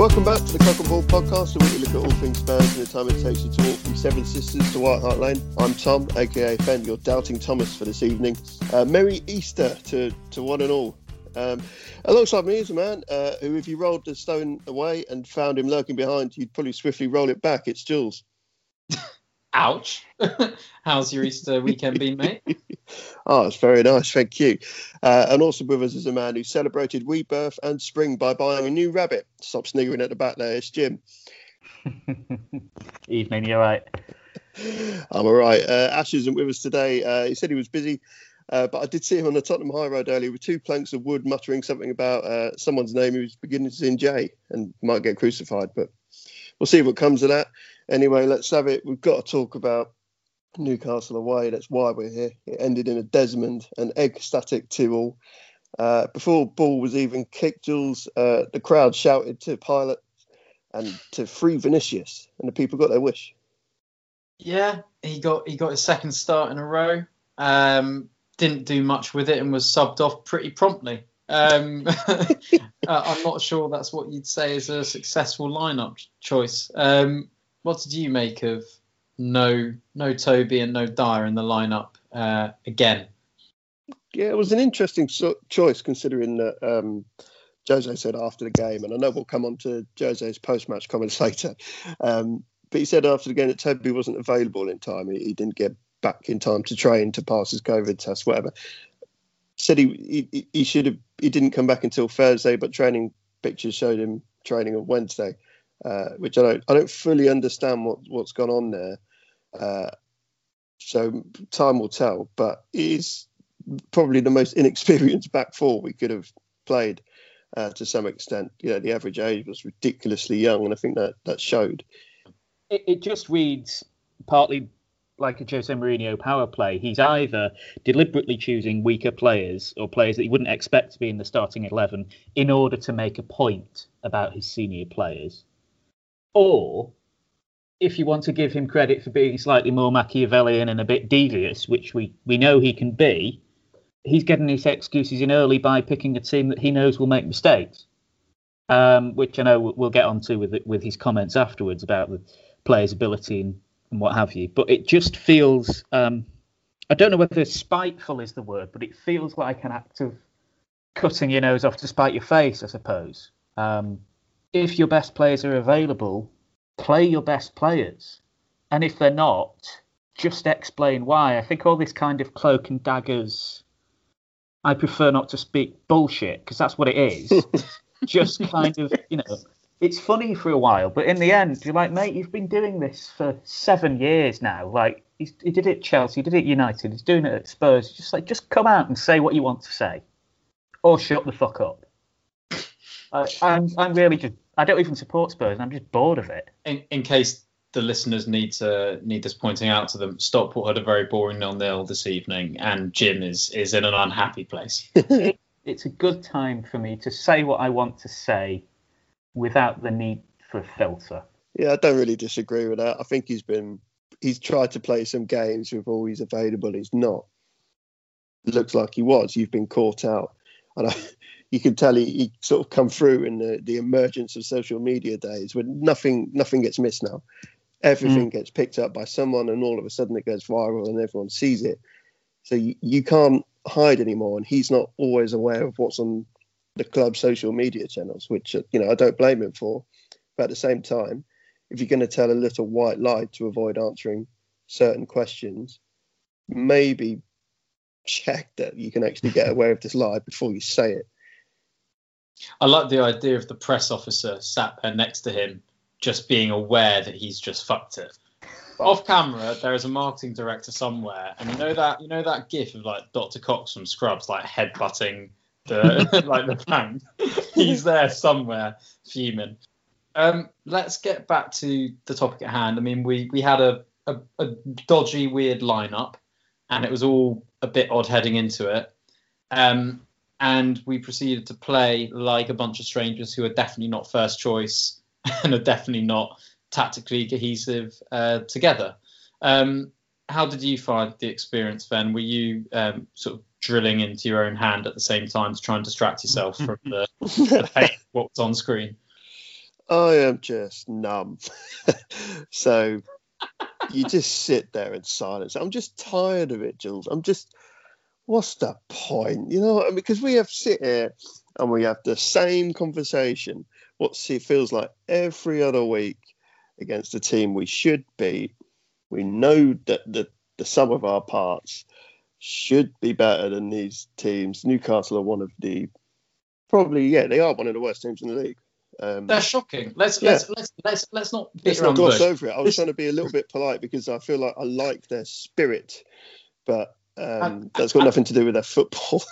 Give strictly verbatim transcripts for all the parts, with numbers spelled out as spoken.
Welcome back to the Cockleball Podcast, where we look at all things Spurs and the time it takes you to walk from Seven Sisters to White Hart Lane. I'm Tom, aka Fan, your Doubting Thomas for this evening. Uh, Merry Easter to, to one and all. Um, alongside me is a man uh, who, if you rolled the stone away and found him lurking behind, you'd probably swiftly roll it back. It's Jules. Ouch. How's your Easter weekend been, mate? Oh, it's very nice, thank you. Uh, and also with us is a man who celebrated wee birth and spring by buying a new rabbit. Stop sneering at the back there, it's Jim. Evening, you're right. I'm all right. Uh, Ash isn't with us today. Uh, he said he was busy, uh, but I did see him on the Tottenham High Road earlier with two planks of wood muttering something about uh, someone's name who's beginning to in J and might get crucified, but we'll see what comes of that. Anyway, let's have it. We've got to talk about Newcastle away. That's why we're here. It ended in a Desmond and ecstatic two all. Uh, before ball was even kicked, Jules, uh, the crowd shouted to Pilate and to free Vinicius, and the people got their wish. Yeah, he got he got his second start in a row. Um, didn't do much with it and was subbed off pretty promptly. Um, uh, I'm not sure that's what you'd say is a successful lineup choice. Um, what did you make of no no Toby and no Dyer in the lineup uh, again? Yeah, it was an interesting so- choice considering that um, Jose said after the game, and I know we'll come on to Jose's post-match comments later, um, but he said after the game that Toby wasn't available in time. He, he didn't get back in time to train, to pass his COVID test, whatever. Said he, he he should have he didn't come back until Thursday, but training pictures showed him training on Wednesday, uh, which I don't I don't fully understand what what's gone on there. Uh, so time will tell, but it is probably the most inexperienced back four we could have played uh, to some extent. You know, the average age was ridiculously young, and I think that that showed. It, it just reads partly like a Jose Mourinho power play. He's either deliberately choosing weaker players or players that he wouldn't expect to be in the starting eleven in order to make a point about his senior players. Or, if you want to give him credit for being slightly more Machiavellian and a bit devious, which we, we know he can be, he's getting his excuses in early by picking a team that he knows will make mistakes, um, which I know we'll get onto with with his comments afterwards about the players' ability and and what have you. But it just feels, um, I don't know whether spiteful is the word, but it feels like an act of cutting your nose off to spite your face, I suppose. Um, if your best players are available, play your best players. And if they're not, just explain why. I think all this kind of cloak and daggers, I prefer not to speak bullshit, because that's what it is. Just kind of, you know, it's funny for a while, but in the end, you're like, mate, you've been doing this for seven years now. Like, he's, he did it at Chelsea, he did it at United, he's doing it at Spurs. He's just like, just come out and say what you want to say, or shut the fuck up. I, I'm, I'm really just, I don't even support Spurs, and I'm just bored of it. In, in case the listeners need to need this pointing out to them, Stockport had a very boring nil-nil this evening, and Jim is is in an unhappy place. it, it's a good time for me to say what I want to say, without the need for a filter. Yeah, I don't really disagree with that. I think he's been, he's tried to play some games with all he's available. He's not. Looks like he was. You've been caught out. And I, you can tell he, he sort of come through in the, the emergence of social media days when nothing, nothing gets missed now. Everything mm. gets picked up by someone and all of a sudden it goes viral and everyone sees it. So you, you can't hide anymore. And he's not always aware of what's on the club's social media channels, which, you know, I don't blame him for. But at the same time, if you're going to tell a little white lie to avoid answering certain questions, maybe check that you can actually get away with this lie before you say it. I like the idea of the press officer sat there next to him, just being aware that he's just fucked it. Off camera, there is a marketing director somewhere, and you know that you know that gif of like Doctor Cox from Scrubs, like headbutting the, like the bank. He's there somewhere fuming. Um, let's get back to the topic at hand. I mean, we, we had a, a, a dodgy, weird lineup, and it was all a bit odd heading into it. Um, and we proceeded to play like a bunch of strangers who are definitely not first choice and are definitely not tactically cohesive uh, together. Um, how did you find the experience, Ben? Were you um, sort of drilling into your own hand at the same time to try and distract yourself from the, the hate, what was on screen? I am just numb. So you just sit there in silence. I'm just tired of it, Jules. I'm just, what's the point? You know, because we have sit here and we have the same conversation, what it feels like every other week against a team we should beat. We know that the, the sum of our parts should be better than these teams. Newcastle are one of the, probably, yeah, they are one of the worst teams in the league. Um, That's shocking. Let's yeah. let's let's let's let's not beat let's around not gloss the bush. over it. I was trying to be a little bit polite because I feel like I like their spirit, but um, that's got nothing to do with their football.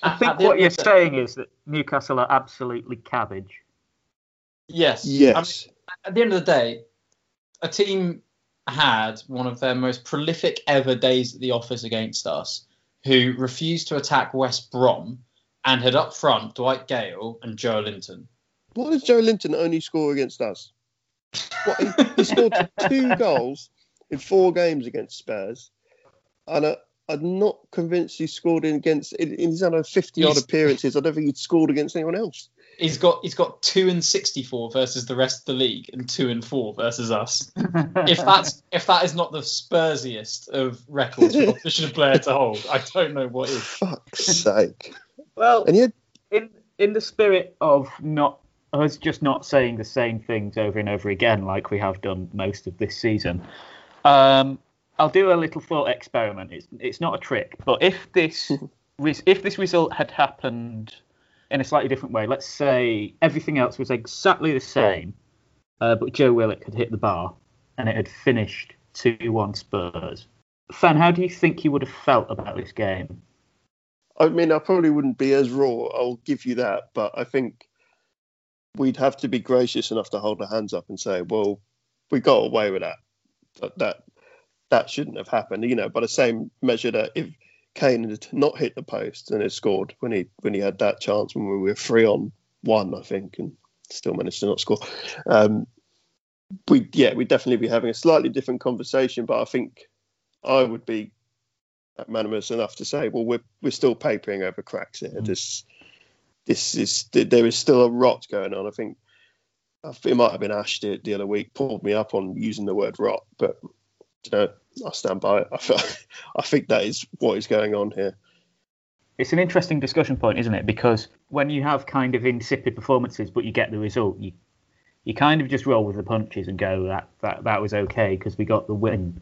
I think what you're saying is that Newcastle are absolutely cabbage. Yes. Yes. I mean, at the end of the day, a team had one of their most prolific ever days at the office against us, who refused to attack West Brom and had up front Dwight Gale and Joe Linton. Why does Joe Linton only score against us? What, he, he scored two goals in four games against Spurs. And I, I'm not convinced he scored in against, in, in his other fifty-odd appearances, I don't think he'd scored against anyone else. He's got he's got two and sixty-four versus the rest of the league and two and four versus us. If that's if that is not the Spursiest of records for an opposition player to hold, I don't know what is. Fuck's sake. Well, and yet, in in the spirit of not us just not saying the same things over and over again like we have done most of this season, um, I'll do a little thought experiment. It's it's not a trick, but if this if this result had happened in a slightly different way, let's say everything else was exactly the same, uh, but Joe Willock had hit the bar and it had finished two one Spurs. Fan, how do you think you would have felt about this game? I mean, I probably wouldn't be as raw, I'll give you that, but I think we'd have to be gracious enough to hold our hands up and say, well, we got away with that. But that that shouldn't have happened, you know, by the same measure that if Kane had not hit the post and had scored when he when he had that chance when we were three on one, I think, and still managed to not score. Um, we yeah, we'd definitely be having a slightly different conversation, but I think I would be magnanimous enough to say, well, we're we're still papering over cracks here. Mm. This this is there is still a rot going on. I think it might have been Ash the, the other week pulled me up on using the word rot, but you know. I stand by it. I, feel, I think that is what is going on here. It's an interesting discussion point, isn't it? Because when you have kind of insipid performances, but you get the result, you you kind of just roll with the punches and go, that that, that was okay because we got the win.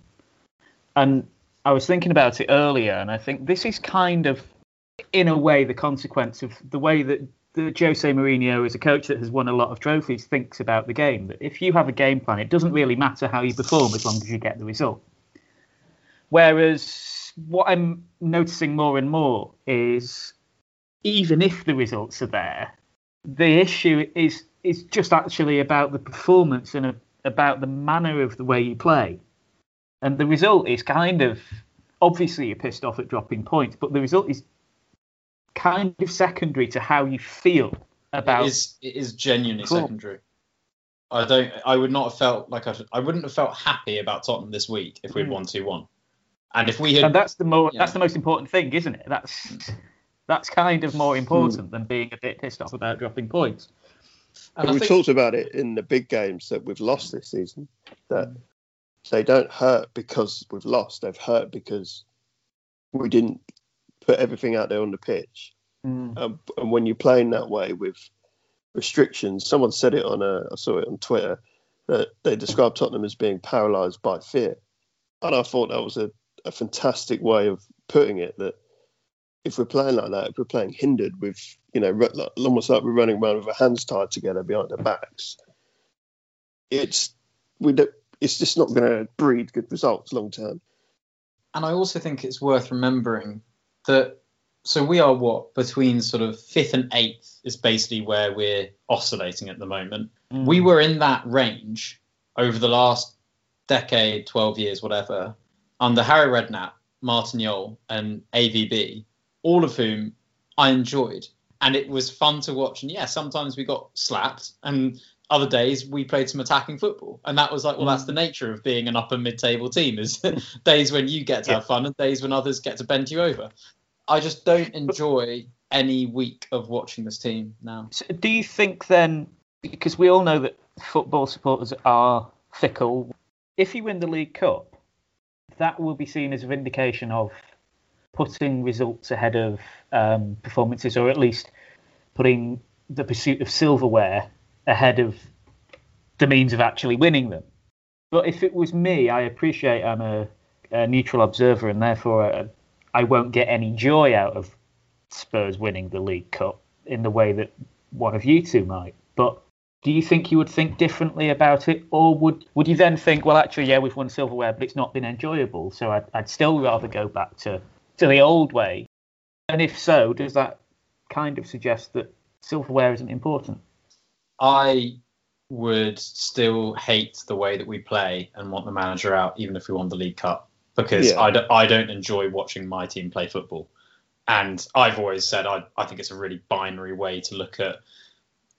And I was thinking about it earlier, and I think this is kind of, in a way, the consequence of the way that, that Jose Mourinho, as a coach that has won a lot of trophies, thinks about the game. That if you have a game plan, it doesn't really matter how you perform as long as you get the result. Whereas what I'm noticing more and more is even if the results are there, the issue is is just actually about the performance and about the manner of the way you play. And the result is kind of, obviously you're pissed off at dropping points, but the result is kind of secondary to how you feel about it. Is, it is genuinely cool. secondary. I don't. I would not have felt like I. I wouldn't have felt happy about Tottenham this week if we'd mm. won two one. And if we had, and that's the more yeah. that's the most important thing, isn't it? That's that's kind of more important mm. than being a bit pissed off about dropping points. And, and we think... talked about it in the big games that we've lost this season. That mm. they don't hurt because we've lost; they've hurt because we didn't put everything out there on the pitch. Mm. Um, and when you're playing that way with restrictions, someone said it on a I saw it on Twitter that they described Tottenham as being paralysed by fear, and I thought that was a a fantastic way of putting it, that if we're playing like that, if we're playing hindered with, you know, like, almost like we're running around with our hands tied together behind our backs, it's we don't, it's just not going to breed good results long term. And I also think it's worth remembering that, so we are what, between sort of fifth and eighth is basically where we're oscillating at the moment. Mm. We were in that range over the last decade, twelve years, whatever, under Harry Redknapp, Martin Yole and A V B, all of whom I enjoyed. And it was fun to watch. And yeah, sometimes we got slapped and other days we played some attacking football. And that was like, well, that's the nature of being an upper mid-table team, is days when you get to yeah. have fun and days when others get to bend you over. I just don't enjoy any week of watching this team now. So do you think then, because we all know that football supporters are fickle. If you win the League Cup, that will be seen as a vindication of putting results ahead of um, performances, or at least putting the pursuit of silverware ahead of the means of actually winning them. But if it was me, I appreciate I'm a, a neutral observer, and therefore I, I won't get any joy out of Spurs winning the League Cup in the way that one of you two might. But do you think you would think differently about it? Or would, would you then think, well, actually, yeah, we've won silverware, but it's not been enjoyable, so I'd, I'd still rather go back to, to the old way? And if so, does that kind of suggest that silverware isn't important? I would still hate the way that we play and want the manager out, even if we won the League Cup, because yeah. I, d- I don't enjoy watching my team play football. And I've always said I, I think it's a really binary way to look at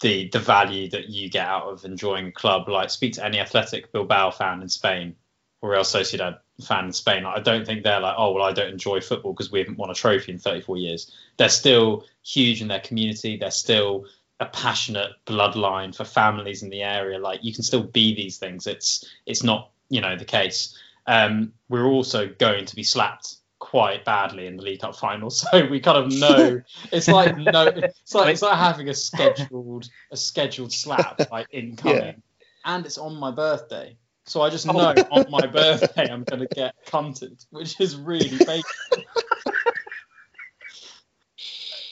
the the value that you get out of enjoying a club. Like, speak to any Athletic Bilbao fan in Spain or Real Sociedad fan in Spain. Like, I don't think they're like, oh, well, I don't enjoy football because we haven't won a trophy in thirty-four years. They're still huge in their community. They're still a passionate bloodline for families in the area. Like, you can still be these things. It's it's not, you know, the case. Um, we're also going to be slapped quite badly in the League Cup final, so we kind of know it's like no, it's like it's like having a scheduled a scheduled slap like incoming, yeah. and it's on my birthday, so I just know oh. on my birthday I'm going to get cunted, which is really basic.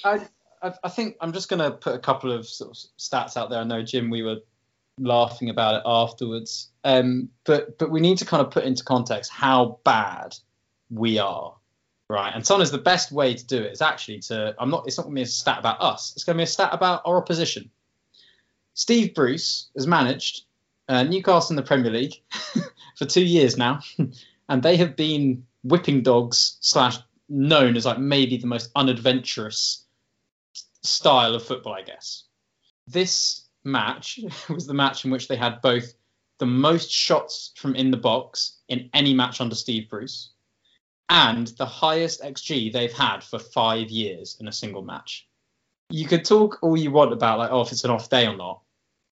I, I I think I'm just going to put a couple of sort of stats out there. I know, Jim, we were laughing about it afterwards, um, but but we need to kind of put into context how bad we are, right? And sometimes the best way to do it is actually to, I'm not, it's not going to be a stat about us. It's going to be a stat about our opposition. Steve Bruce has managed uh, Newcastle in the Premier League for two years now, and they have been whipping dogs slash known as like maybe the most unadventurous style of football, I guess. This match was the match in which they had both the most shots from in the box in any match under Steve Bruce, and the highest X G they've had for five years in a single match. You could talk all you want about, like, oh, if it's an off day or not.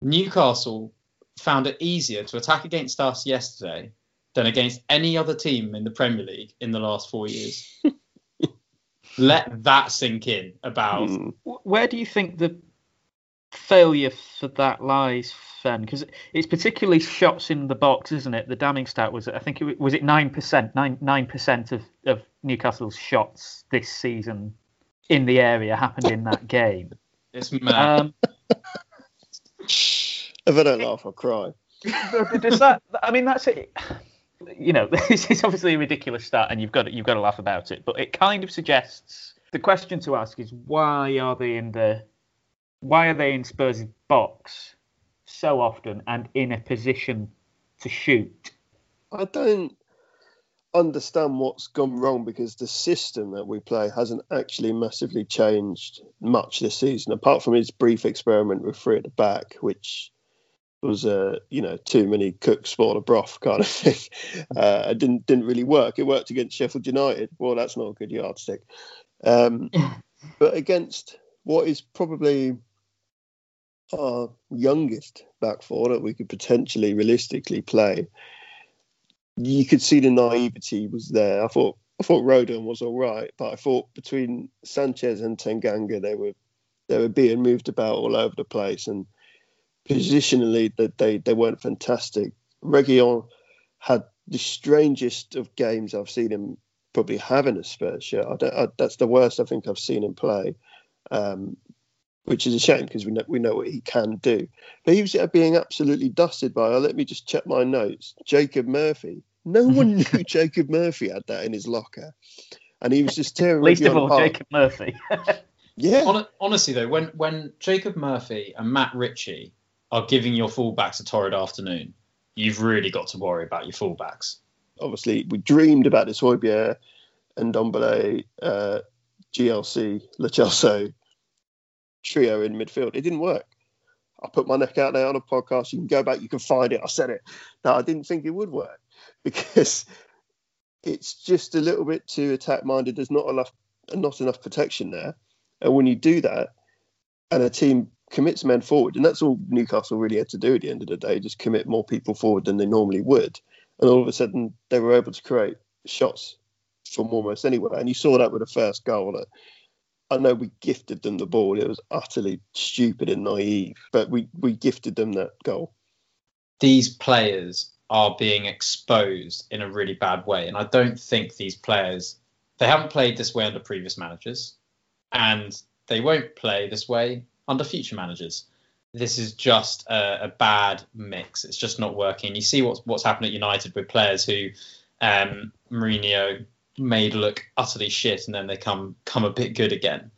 Newcastle found it easier to attack against us yesterday than against any other team in the Premier League in the last four years. Let that sink in about... Hmm. Where do you think the failure for that lies, Fen? Because it's particularly shots in the box, isn't it? The damning stat was, I think, it was it nine percent, nine percent of, of Newcastle's shots this season in the area happened in that game. It's mad. Um, if I don't it, laugh, I'll cry. Does that, I mean, that's it. You know, this is obviously a ridiculous stat, and you've got to, you've got to laugh about it. But it kind of suggests the question to ask is why are they in the why are they in Spurs' box so often and in a position to shoot? I don't understand what's gone wrong, because the system that we play hasn't actually massively changed much this season, apart from his brief experiment with three at the back, which was a uh, you know too many cooks spoil the broth kind of thing. Uh, it didn't didn't really work. It worked against Sheffield United. Well, that's not a good yardstick. Um, but against what is probably our youngest back four that we could potentially realistically play, you could see the naivety was there. I thought I thought Rodan was all right, but I thought between Sanchez and Tenganga, they were they were being moved about all over the place, and positionally that they, they weren't fantastic. Reguilón had the strangest of games I've seen him probably have in a Spurs shirt. I don't, I, that's the worst I think I've seen him play. Um, which is a shame because we know, we know what he can do. But he was being absolutely dusted by, oh, let me just check my notes, Jacob Murphy. No one knew Jacob Murphy had that in his locker. And he was just tearing Least of all, apart. Jacob Murphy. Yeah. Honestly, though, when, when Jacob Murphy and Matt Ritchie are giving your fullbacks a torrid afternoon, you've really got to worry about your fullbacks. Obviously, we dreamed about this Hoybier and Dombele, uh, G L C, Lo Celso trio in midfield. It didn't work. I put my neck out there on a podcast. You can go back, you can find it. I said it. No, I didn't think it would work because it's just a little bit too attack-minded. There's not enough, not enough protection there. And when you do that, and a team commits men forward. And that's all Newcastle really had to do at the end of the day, just commit more people forward than they normally would. And all of a sudden, they were able to create shots from almost anywhere. And you saw that with the first goal. That, I know we gifted them the ball. It was utterly stupid and naive, but we, we gifted them that goal. These players are being exposed in a really bad way. And I don't think these players, they haven't played this way under previous managers. And they won't play this way under future managers. This is just a, a bad mix. It's just not working. You see what's, what's happened at United with players who um, Mourinho made look utterly shit, and then they come come a bit good again.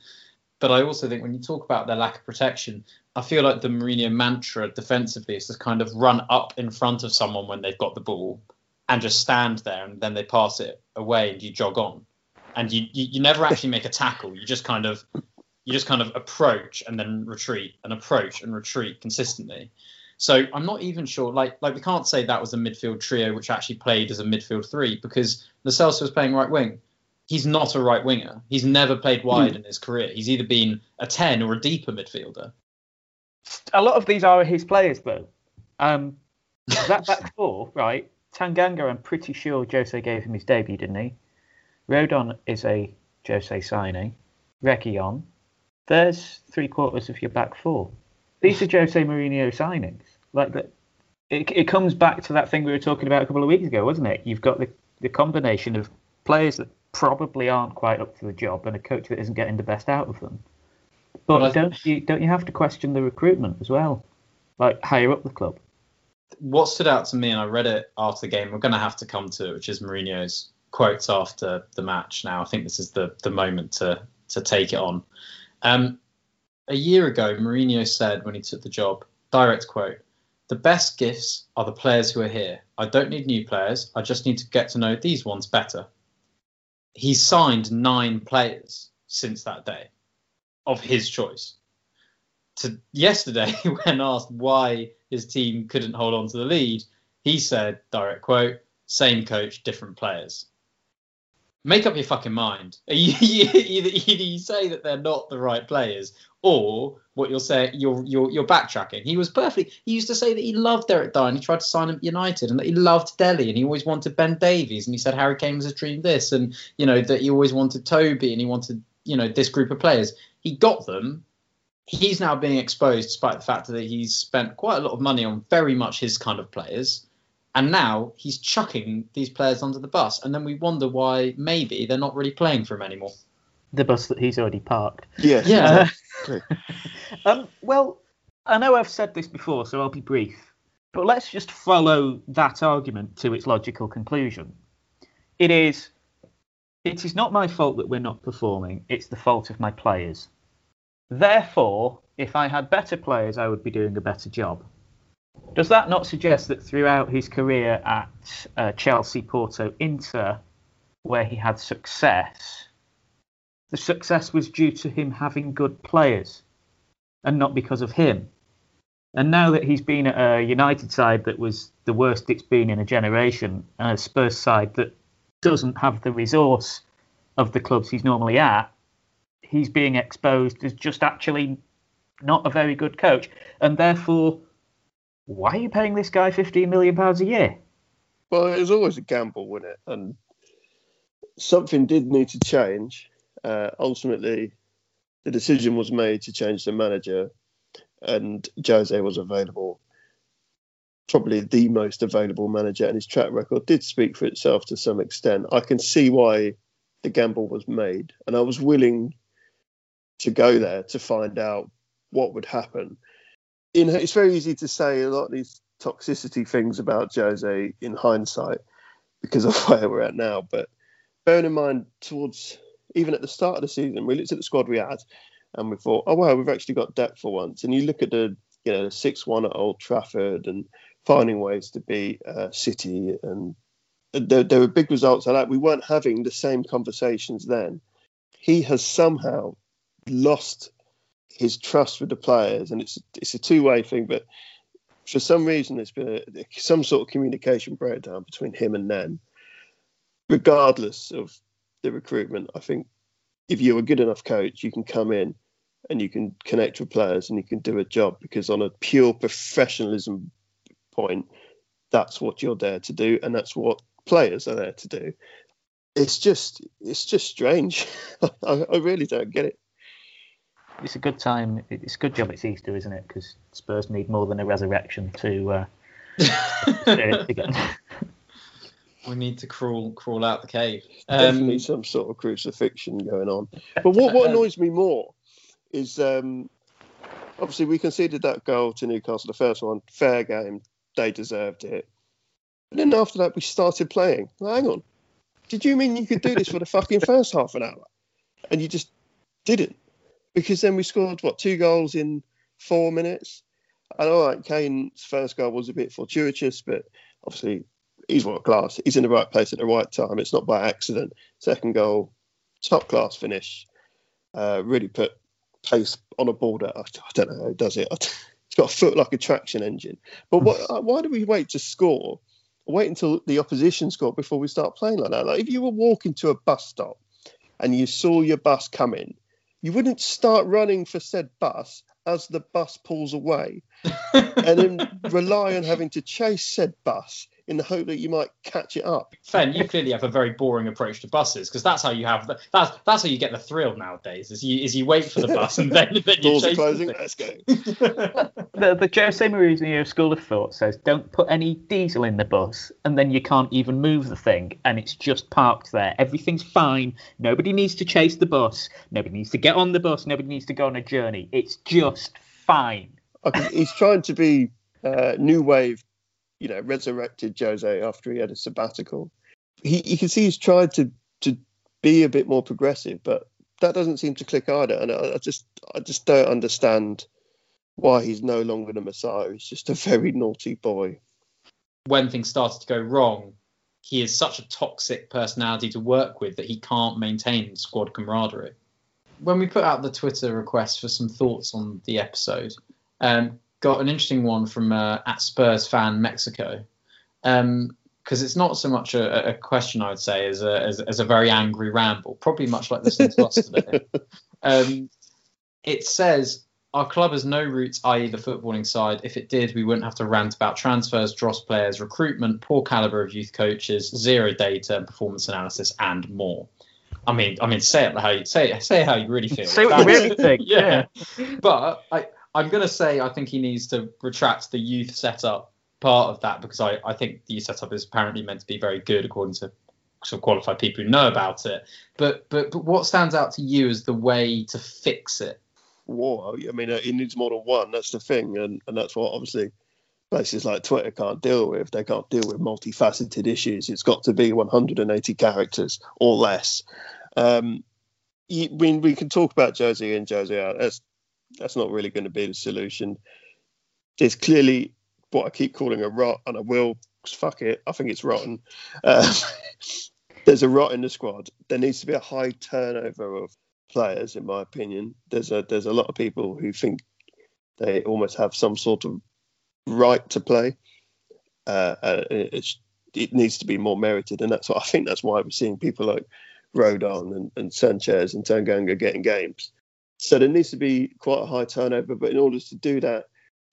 But I also think when you talk about their lack of protection, I feel like the Mourinho mantra defensively is to kind of run up in front of someone when they've got the ball and just stand there, and then they pass it away and you jog on. And you, you, you never actually make a tackle. You just kind of you just kind of approach and then retreat and approach and retreat consistently. So I'm not even sure, like, like we can't say that was a midfield trio which actually played as a midfield three, because Lo Celso was playing right wing. He's not a right winger. He's never played wide mm. in his career. He's either been a ten or a deeper midfielder. A lot of these are his players, though. Um, that back four, right? Tenganga, I'm pretty sure Jose gave him his debut, didn't he? Rodan is a Jose signing. Reguilón. There's three quarters of your back four. These are Jose Mourinho signings. Like that, it, it comes back to that thing we were talking about a couple of weeks ago, wasn't it? You've got the, the combination of players that probably aren't quite up to the job and a coach that isn't getting the best out of them. But well, don't you don't you have to question the recruitment as well, like higher up the club? What stood out to me, and I read it after the game, we're going to have to come to it, which is Mourinho's quotes after the match. Now, I think this is the, the moment to to take it on. Um, a year ago, Mourinho said when he took the job, direct quote, "The best gifts are the players who are here. I don't need new players. I just need to get to know these ones better." He's signed nine players since that day of his choice. To yesterday, when asked why his team couldn't hold on to the lead, he said, direct quote, "Same coach, different players." Make up your fucking mind. You, you, either, either you say that they're not the right players, or what you're saying, you're you're you're backtracking. He was perfectly. He used to say that he loved Derek Dyer and he tried to sign him at United, and that he loved Dele and he always wanted Ben Davies, and he said Harry Kane was a dream this, and you know that he always wanted Toby and he wanted you know this group of players. He got them. He's now being exposed, despite the fact that he's spent quite a lot of money on very much his kind of players. And now he's chucking these players under the bus. And then we wonder why maybe they're not really playing for him anymore. The bus that he's already parked. Yeah. yeah. Uh, um, well, I know I've said this before, so I'll be brief. But let's just follow that argument to its logical conclusion. It is, it is not my fault that we're not performing. It's the fault of my players. Therefore, if I had better players, I would be doing a better job. Does that not suggest that throughout his career at uh, Chelsea, Porto, Inter, where he had success, the success was due to him having good players and not because of him? And now that he's been at a United side that was the worst it's been in a generation, and a Spurs side that doesn't have the resource of the clubs he's normally at, he's being exposed as just actually not a very good coach. And therefore, why are you paying this guy fifteen million pounds a year? Well, it was always a gamble, wasn't it? And something did need to change. Uh, ultimately, the decision was made to change the manager, and Jose was available. Probably the most available manager, and his track record did speak for itself to some extent. I can see why the gamble was made, and I was willing to go there to find out what would happen. You know, it's very easy to say a lot of these toxicity things about Jose in hindsight because of where we're at now. But bearing in mind, towards even at the start of the season, we looked at the squad we had and we thought, oh, wow, we've actually got depth for once. And you look at the, you know, the six one at Old Trafford and finding ways to beat uh, City. And there, there were big results like that. We weren't having the same conversations then. He has somehow lost his trust with the players, and it's it's a two-way thing, but for some reason there's been a, some sort of communication breakdown between him and them. Regardless of the recruitment, I think if you're a good enough coach, you can come in and you can connect with players and you can do a job, because on a pure professionalism point, that's what you're there to do, and that's what players are there to do. It's just, it's just strange. I, I really don't get it. It's a good time. It's a good job it's Easter, isn't it? Because Spurs need more than a resurrection to. Uh, to again. We need to crawl, crawl out the cave. Definitely um, some sort of crucifixion going on. But what, what annoys me more is um, obviously we conceded that goal to Newcastle, the first one, fair game, they deserved it. And then after that, we started playing. Well, hang on, did you mean you could do this for the fucking first half an hour? And you just didn't. Because then we scored, what, two goals in four minutes? And all right, Kane's first goal was a bit fortuitous, but obviously he's world class. He's in the right place at the right time. It's not by accident. Second goal, top class finish. Uh, really put pace on a ball that I don't know how he does it. It's got a foot like a traction engine. But what, why do we wait to score? Wait until the opposition score before we start playing like that? Like, if you were walking to a bus stop and you saw your bus coming, you wouldn't start running for said bus as the bus pulls away and then rely on having to chase said bus in the hope that you might catch it up. Fen, you clearly have a very boring approach to buses, because that's how you have the, that's that's how you get the thrill nowadays, is you is you wait for the bus and then, then you doors chase are closing, the let's go. the, the Jose Mourinho school of thought says don't put any diesel in the bus, and then you can't even move the thing and it's just parked there. Everything's fine. Nobody needs to chase the bus. Nobody needs to get on the bus. Nobody needs to go on a journey. It's just fine. Okay, he's trying to be uh, new wave, you know, resurrected Jose after he had a sabbatical. He, you can see he's tried to, to be a bit more progressive, but that doesn't seem to click either. And I, I just I just don't understand why he's no longer the Messiah. He's just a very naughty boy. When things started to go wrong, he is such a toxic personality to work with that he can't maintain squad camaraderie. When we put out the Twitter request for some thoughts on the episode, um, got an interesting one from uh, at Spurs Fan Mexico, because um, it's not so much a, a question, I would say, as a, as, as a very angry ramble, probably much like listening to us today. Um, it says, our club has no roots, that is the footballing side. If it did, we wouldn't have to rant about transfers, dross players, recruitment, poor calibre of youth coaches, zero data and performance analysis, and more. I mean, I mean, say it how you say it, say how you really feel. Say what you really think. Yeah, but I. I'm going to say I think he needs to retract the youth setup part of that, because I, I think the youth setup is apparently meant to be very good according to sort of qualified people who know about it. But but but what stands out to you as the way to fix it? Whoa, I mean, it needs more than one. That's the thing. And, and that's what obviously places like Twitter can't deal with. They can't deal with multifaceted issues. It's got to be one hundred eighty characters or less. Um, you, I mean, we can talk about Jose in, Jose out. That's That's not really going to be the solution. There's clearly what I keep calling a rot, and I will, because fuck it, I think it's rotten. Uh, there's a rot in the squad. There needs to be a high turnover of players, in my opinion. There's a there's a lot of people who think they almost have some sort of right to play. Uh, uh, it's, it needs to be more merited, and that's what I think. That's why we're seeing people like Rodan and, and Sanchez and Tenganga getting games. So there needs to be quite a high turnover, but in order to do that,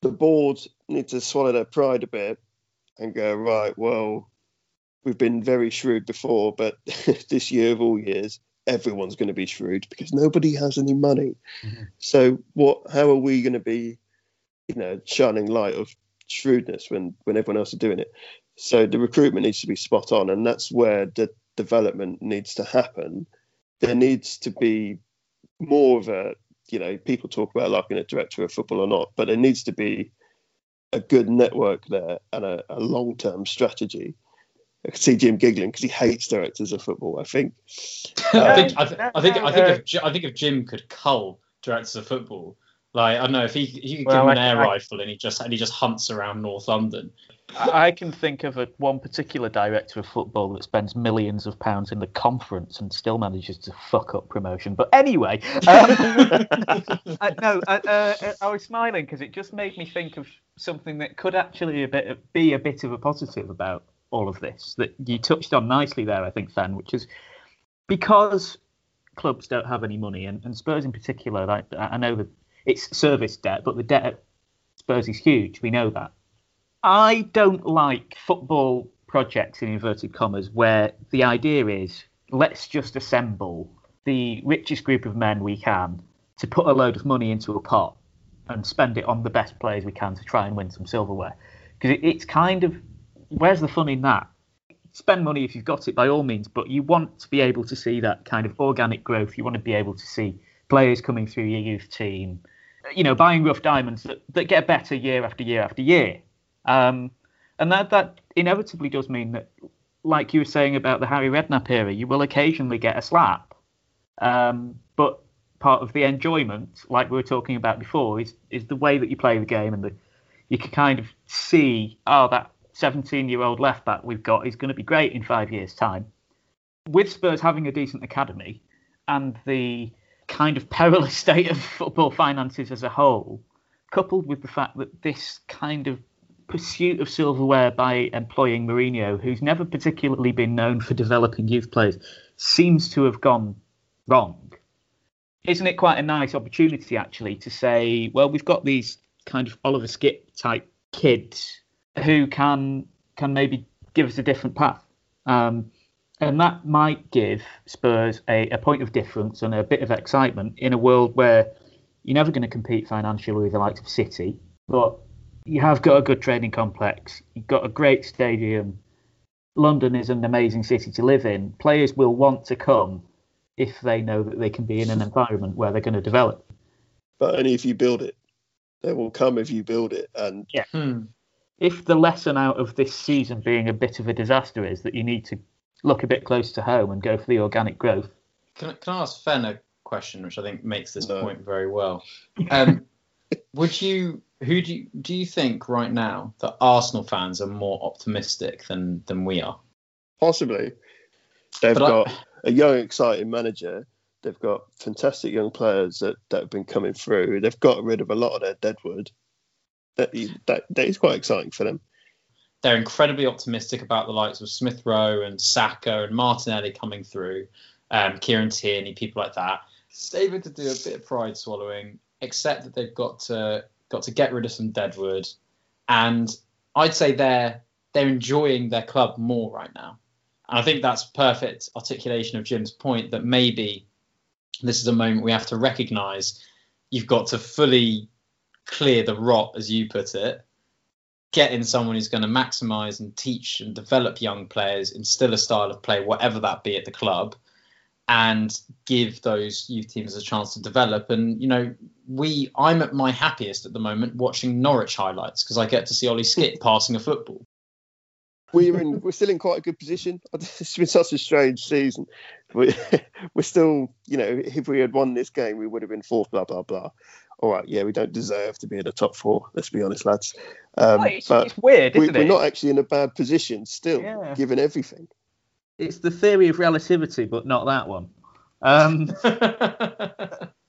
the boards need to swallow their pride a bit and go, right, well, we've been very shrewd before, but this year of all years, everyone's going to be shrewd because nobody has any money. Mm-hmm. So what? How are we going to be, you know, shining light of shrewdness when, when everyone else is doing it? So the recruitment needs to be spot on, and that's where the development needs to happen. There needs to be more of a, you know, people talk about liking a director of football or not, but there needs to be a good network there and a, a long-term strategy. I can see Jim giggling because he hates directors of football, I think. Um, I think, I, th- I think, I think, if, I think if Jim could cull directors of football, like, I don't know, if he, he could well, give him an I, air I, rifle and he just and he just hunts around North London. I can think of a, one particular director of football that spends millions of pounds in the conference and still manages to fuck up promotion. But anyway, um, I, no, I, uh, I was smiling because it just made me think of something that could actually a bit, be a bit of a positive about all of this that you touched on nicely there, I think, Fan, which is because clubs don't have any money, and, and Spurs in particular. Like, I know that it's service debt, but the debt at Spurs is huge. We know that. I don't like football projects, in inverted commas, where the idea is, let's just assemble the richest group of men we can to put a load of money into a pot and spend it on the best players we can to try and win some silverware. Because it, it's kind of, where's the fun in that? Spend money if you've got it, by all means, but you want to be able to see that kind of organic growth. You want to be able to see players coming through your youth team, you know, buying rough diamonds that, that get better year after year after year. Um, and that, that inevitably does mean that, like you were saying about the Harry Redknapp era, you will occasionally get a slap. Um, but part of the enjoyment, like we were talking about before, is is the way that you play the game, and the, you can kind of see, oh, that seventeen-year-old left-back we've got is going to be great in five years' time. With Spurs having a decent academy and the kind of perilous state of football finances as a whole, coupled with the fact that this kind of pursuit of silverware by employing Mourinho, who's never particularly been known for developing youth players, seems to have gone wrong. Isn't it quite a nice opportunity, actually, to say, well, we've got these kind of Oliver Skipp type kids who can can maybe give us a different path, um, and that might give Spurs a, a point of difference and a bit of excitement in a world where you're never going to compete financially with the likes of City, but you have got a good training complex, you've got a great stadium. London is an amazing city to live in. Players will want to come if they know that they can be in an environment where they're going to develop. But only if you build it. They will come if you build it. And yeah. hmm. If the lesson out of this season being a bit of a disaster is that you need to look a bit close to home and go for the organic growth. Can, can I ask Fenn a question, which I think makes this no. point very well? Um, would you... Who do you, do you think right now that Arsenal fans are more optimistic than, than we are? Possibly. They've but got I... a young, exciting manager. They've got fantastic young players that, that have been coming through. They've got rid of a lot of their deadwood. That, that, that is quite exciting for them. They're incredibly optimistic about the likes of Smith Rowe and Saka and Martinelli coming through, um, Kieran Tierney, people like that. Savoured to do a bit of pride swallowing, except that they've got to... got to get rid of some deadwood, and I'd say they're they're enjoying their club more right now. And I think that's perfect articulation of Jim's point that maybe this is a moment we have to recognise you've got to fully clear the rot, as you put it, get in someone who's going to maximise and teach and develop young players, instill a style of play, whatever that be at the club, and give those youth teams a chance to develop. And, you know, we I'm at my happiest at the moment watching Norwich highlights because I get to see Ollie Skipp passing a football. We're in, we're still in quite a good position. It's been such a strange season. We're, we're still, you know, if we had won this game, we would have been fourth, blah, blah, blah. All right, yeah, we don't deserve to be in the top four. Let's be honest, lads. Um, oh, it's, but it's weird, isn't we, it? We're not actually in a bad position still, yeah. Given everything. It's the theory of relativity, but not that one. Um,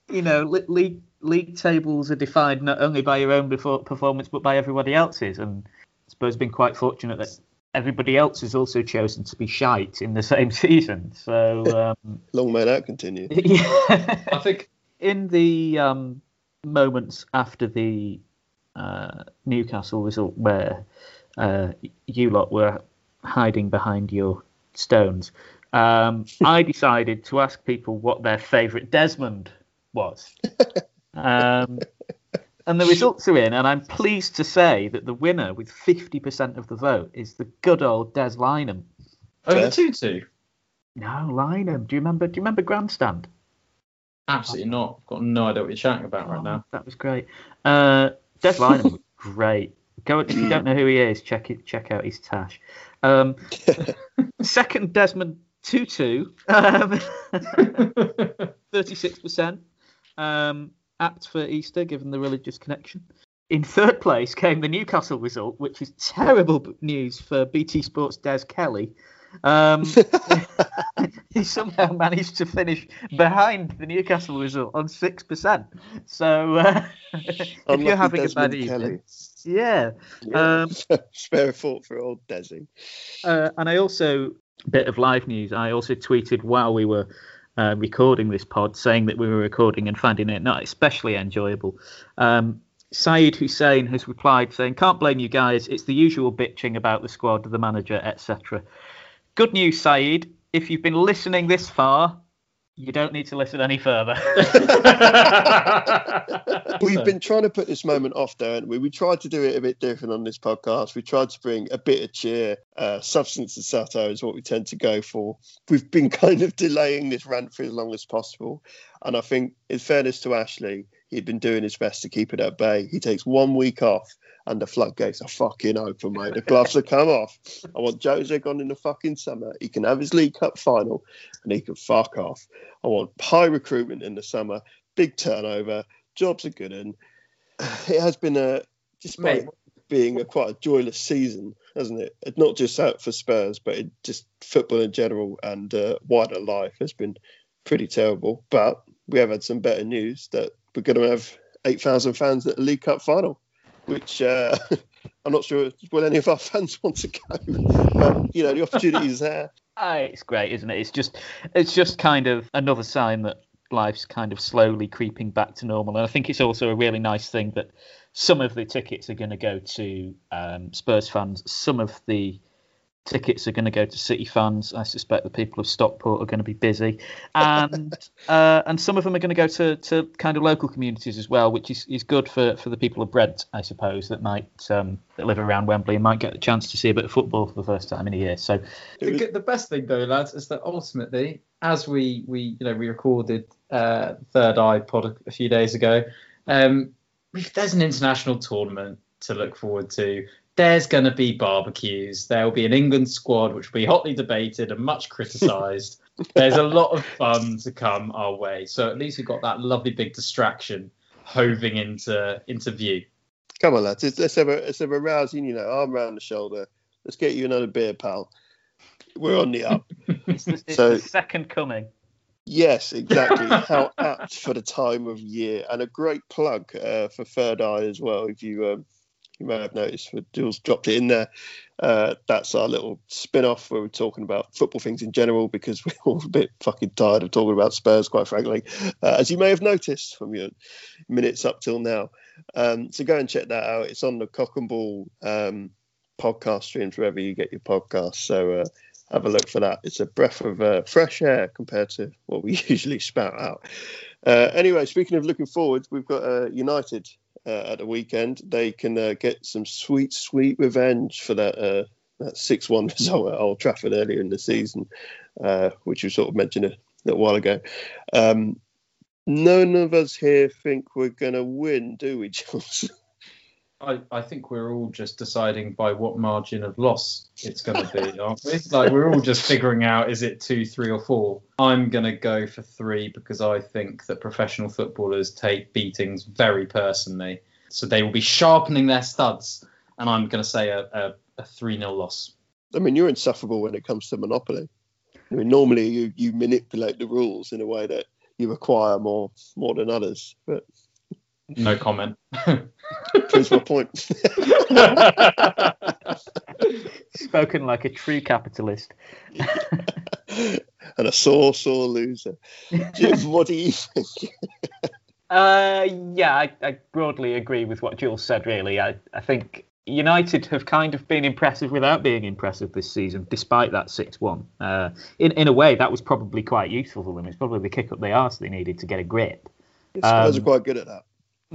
you know, league league tables are defined not only by your own before performance, but by everybody else's. And Spurs have been quite fortunate that everybody else has also chosen to be shite in the same season. So um, long may that continue. Yeah. I think in the um, moments after the uh, Newcastle result, where uh, you lot were hiding behind your stones, um I decided to ask people what their favorite Desmond was, um and the results are in, and I'm pleased to say that the winner with fifty percent of the vote is the good old Des Lynham. Oh, the tutu? No, Lynham. Do you remember do you remember Grandstand? Absolutely not. I've got no idea what you're chatting about. Oh, right now, that was great. uh Des Lynham was great. Go, if you don't know who he is, check it, check out his tash. Um, second, Desmond Tutu, um, thirty-six percent, um, apt for Easter given the religious connection. In third place came the Newcastle result, which is terrible news for B T Sports' Des Kelly. Um, he somehow managed to finish behind the Newcastle result on six percent. So uh, if you're having Desmond a bad Kelly. Evening... Yeah. yeah. Um, Spare a thought for old Desi. Uh, and I also, bit of live news, I also tweeted while we were uh, recording this pod, saying that we were recording and finding it not especially enjoyable. Um, Saeed Hussein has replied saying, "Can't blame you guys. It's the usual bitching about the squad, the manager, et cetera" Good news, Saeed. If you've been listening this far, you don't need to listen any further. We've been trying to put this moment off, don't we? We tried to do it a bit different on this podcast. We tried to bring a bit of cheer. Uh, substance and satire is what we tend to go for. We've been kind of delaying this rant for as long as possible. And I think, in fairness to Ashley, he'd been doing his best to keep it at bay. He takes one week off and the floodgates are fucking open, mate. The gloves have come off. I want Jose gone in the fucking summer. He can have his League Cup final and he can fuck off. I want high recruitment in the summer, big turnover, jobs are good. And it has been, a, despite mate. being a quite a joyless season, hasn't it? It's not just out for Spurs, but it just football in general and uh, wider life has been pretty terrible. But we have had some better news that we're going to have eight thousand fans at the League Cup final, which uh, I'm not sure will any of our fans want to go. But, you know, the opportunity is there. Oh, it's great, isn't it? It's just, it's just kind of another sign that life's kind of slowly creeping back to normal. And I think it's also a really nice thing that some of the tickets are going to go to um, Spurs fans. Some of the tickets are going to go to City fans. I suspect the people of Stockport are going to be busy. And uh, and some of them are going to go to, to kind of local communities as well, which is, is good for, for the people of Brent, I suppose, that might um, that live around Wembley and might get a chance to see a bit of football for the first time in a year. So the, the best thing, though, lads, is that ultimately, as we, we you know we recorded uh, Third Eye pod a few days ago, um, there's an international tournament to look forward to. There's going to be barbecues. There will be an England squad, which will be hotly debated and much criticised. There's a lot of fun to come our way. So at least we've got that lovely big distraction hoving into, into view. Come on, lads. Let's have, a, let's have a rousing, you know, arm round the shoulder. Let's get you another beer, pal. We're on the up. It's the, it's so, the second coming. Yes, exactly. How apt for the time of year. And a great plug uh, for Third Eye as well, if you... Um, You may have noticed Jules dropped it in there. Uh, that's our little spin-off where we're talking about football things in general because we're all a bit fucking tired of talking about Spurs, quite frankly, uh, as you may have noticed from your minutes up till now. Um, so go and check that out. It's on the Cockleball um, podcast streams wherever you get your podcasts. So uh, have a look for that. It's a breath of uh, fresh air compared to what we usually spout out. Uh, anyway, speaking of looking forward, we've got uh, United. Uh, at the weekend, they can uh, get some sweet, sweet revenge for that uh, that six one result at Old Trafford earlier in the season, uh, which you sort of mentioned a little while ago. Um, none of us here think we're going to win, do we, Jules? I, I think we're all just deciding by what margin of loss it's going to be, aren't we? Like, we're all just figuring out, is it two, three or four? I'm going to go for three because I think that professional footballers take beatings very personally. So they will be sharpening their studs. And I'm going to say a, a, a three nil loss. I mean, you're insufferable when it comes to Monopoly. I mean, normally you, you manipulate the rules in a way that you acquire more, more than others. But... no comment. Proves my point. Spoken like a true capitalist. And a sore, sore loser. Jim, what do you think? uh, yeah, I, I broadly agree with what Jules said, really. I, I think United have kind of been impressive without being impressive this season, despite that six one. Uh, in, in a way, that was probably quite useful for them. It's probably the kick up the arse they needed to get a grip. Spurs um, are quite good at that.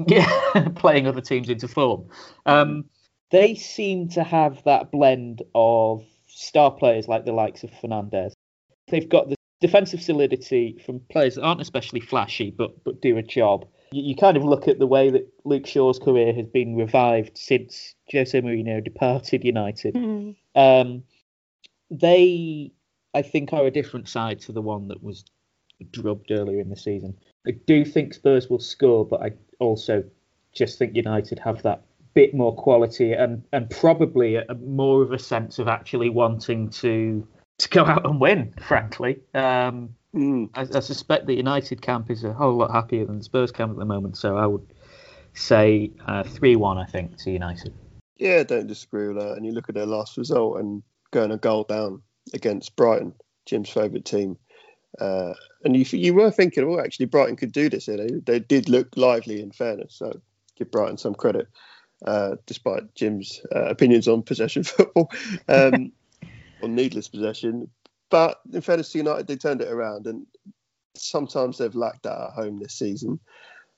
Yeah, playing other teams into form. Um, they seem to have that blend of star players like the likes of Fernandes. They've got the defensive solidity from players that aren't especially flashy, but but do a job. You, you kind of look at the way that Luke Shaw's career has been revived since Jose Mourinho departed United. Mm. Um, they, I think, are a different side to the one that was drubbed earlier in the season. I do think Spurs will score, but I also just think United have that bit more quality and, and probably a, a more of a sense of actually wanting to to go out and win, frankly. Um, mm. I, I suspect the United camp is a whole lot happier than the Spurs camp at the moment, so I would say uh, three one, I think, to United. Yeah, don't disagree with that. And you look at their last result and going a goal down against Brighton, Jim's favourite team. Uh, and you you were thinking, oh, actually, Brighton could do this. They, they did look lively, in fairness. So give Brighton some credit, uh, despite Jim's uh, opinions on possession football, um, on needless possession. But in fairness to United, they turned it around. And sometimes they've lacked that at home this season.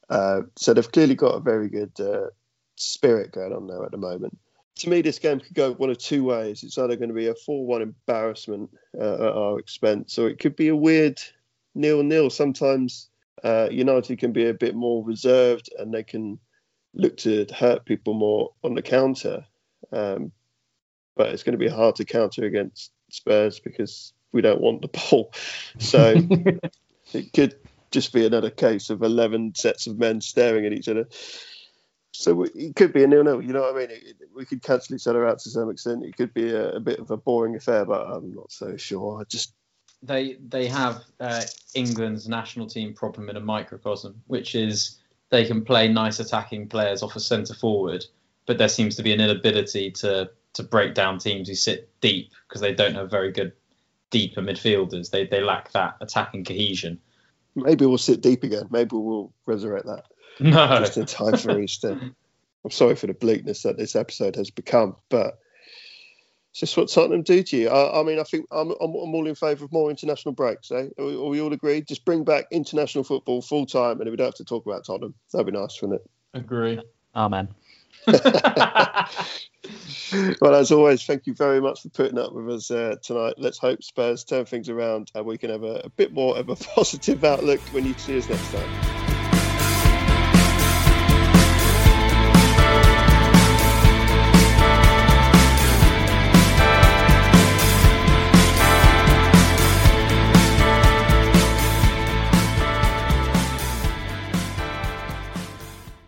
Uh, so they've clearly got a very good uh, spirit going on there at the moment. To me, this game could go one of two ways. It's either going to be a four one embarrassment uh, at our expense, or it could be a weird nil nil. Sometimes uh, United can be a bit more reserved and they can look to hurt people more on the counter. Um, but it's going to be hard to counter against Spurs because we don't want the ball. So it could just be another case of eleven sets of men staring at each other. So it could be a nil nil, you know what I mean? It, it, we could cancel each other out to some extent. It could be a, a bit of a boring affair, but I'm not so sure. I just they they have uh, England's national team problem in a microcosm, which is they can play nice attacking players off a centre forward, but there seems to be an inability to to break down teams who sit deep because they don't have very good deeper midfielders. They they lack that attacking cohesion. Maybe we'll sit deep again. Maybe we'll resurrect that. No. Just in time for Easter. I'm sorry for the bleakness that this episode has become, but it's just what Tottenham do to you. I, I mean, I think I'm, I'm, I'm all in favour of more international breaks, eh? Are we, are we all agreed? Just bring back international football full time and we don't have to talk about Tottenham. That'd be nice, wouldn't it? Agree. Amen. Well, as always, thank you very much for putting up with us uh, tonight. Let's hope Spurs turn things around and we can have a, a bit more of a positive outlook when you see us next time.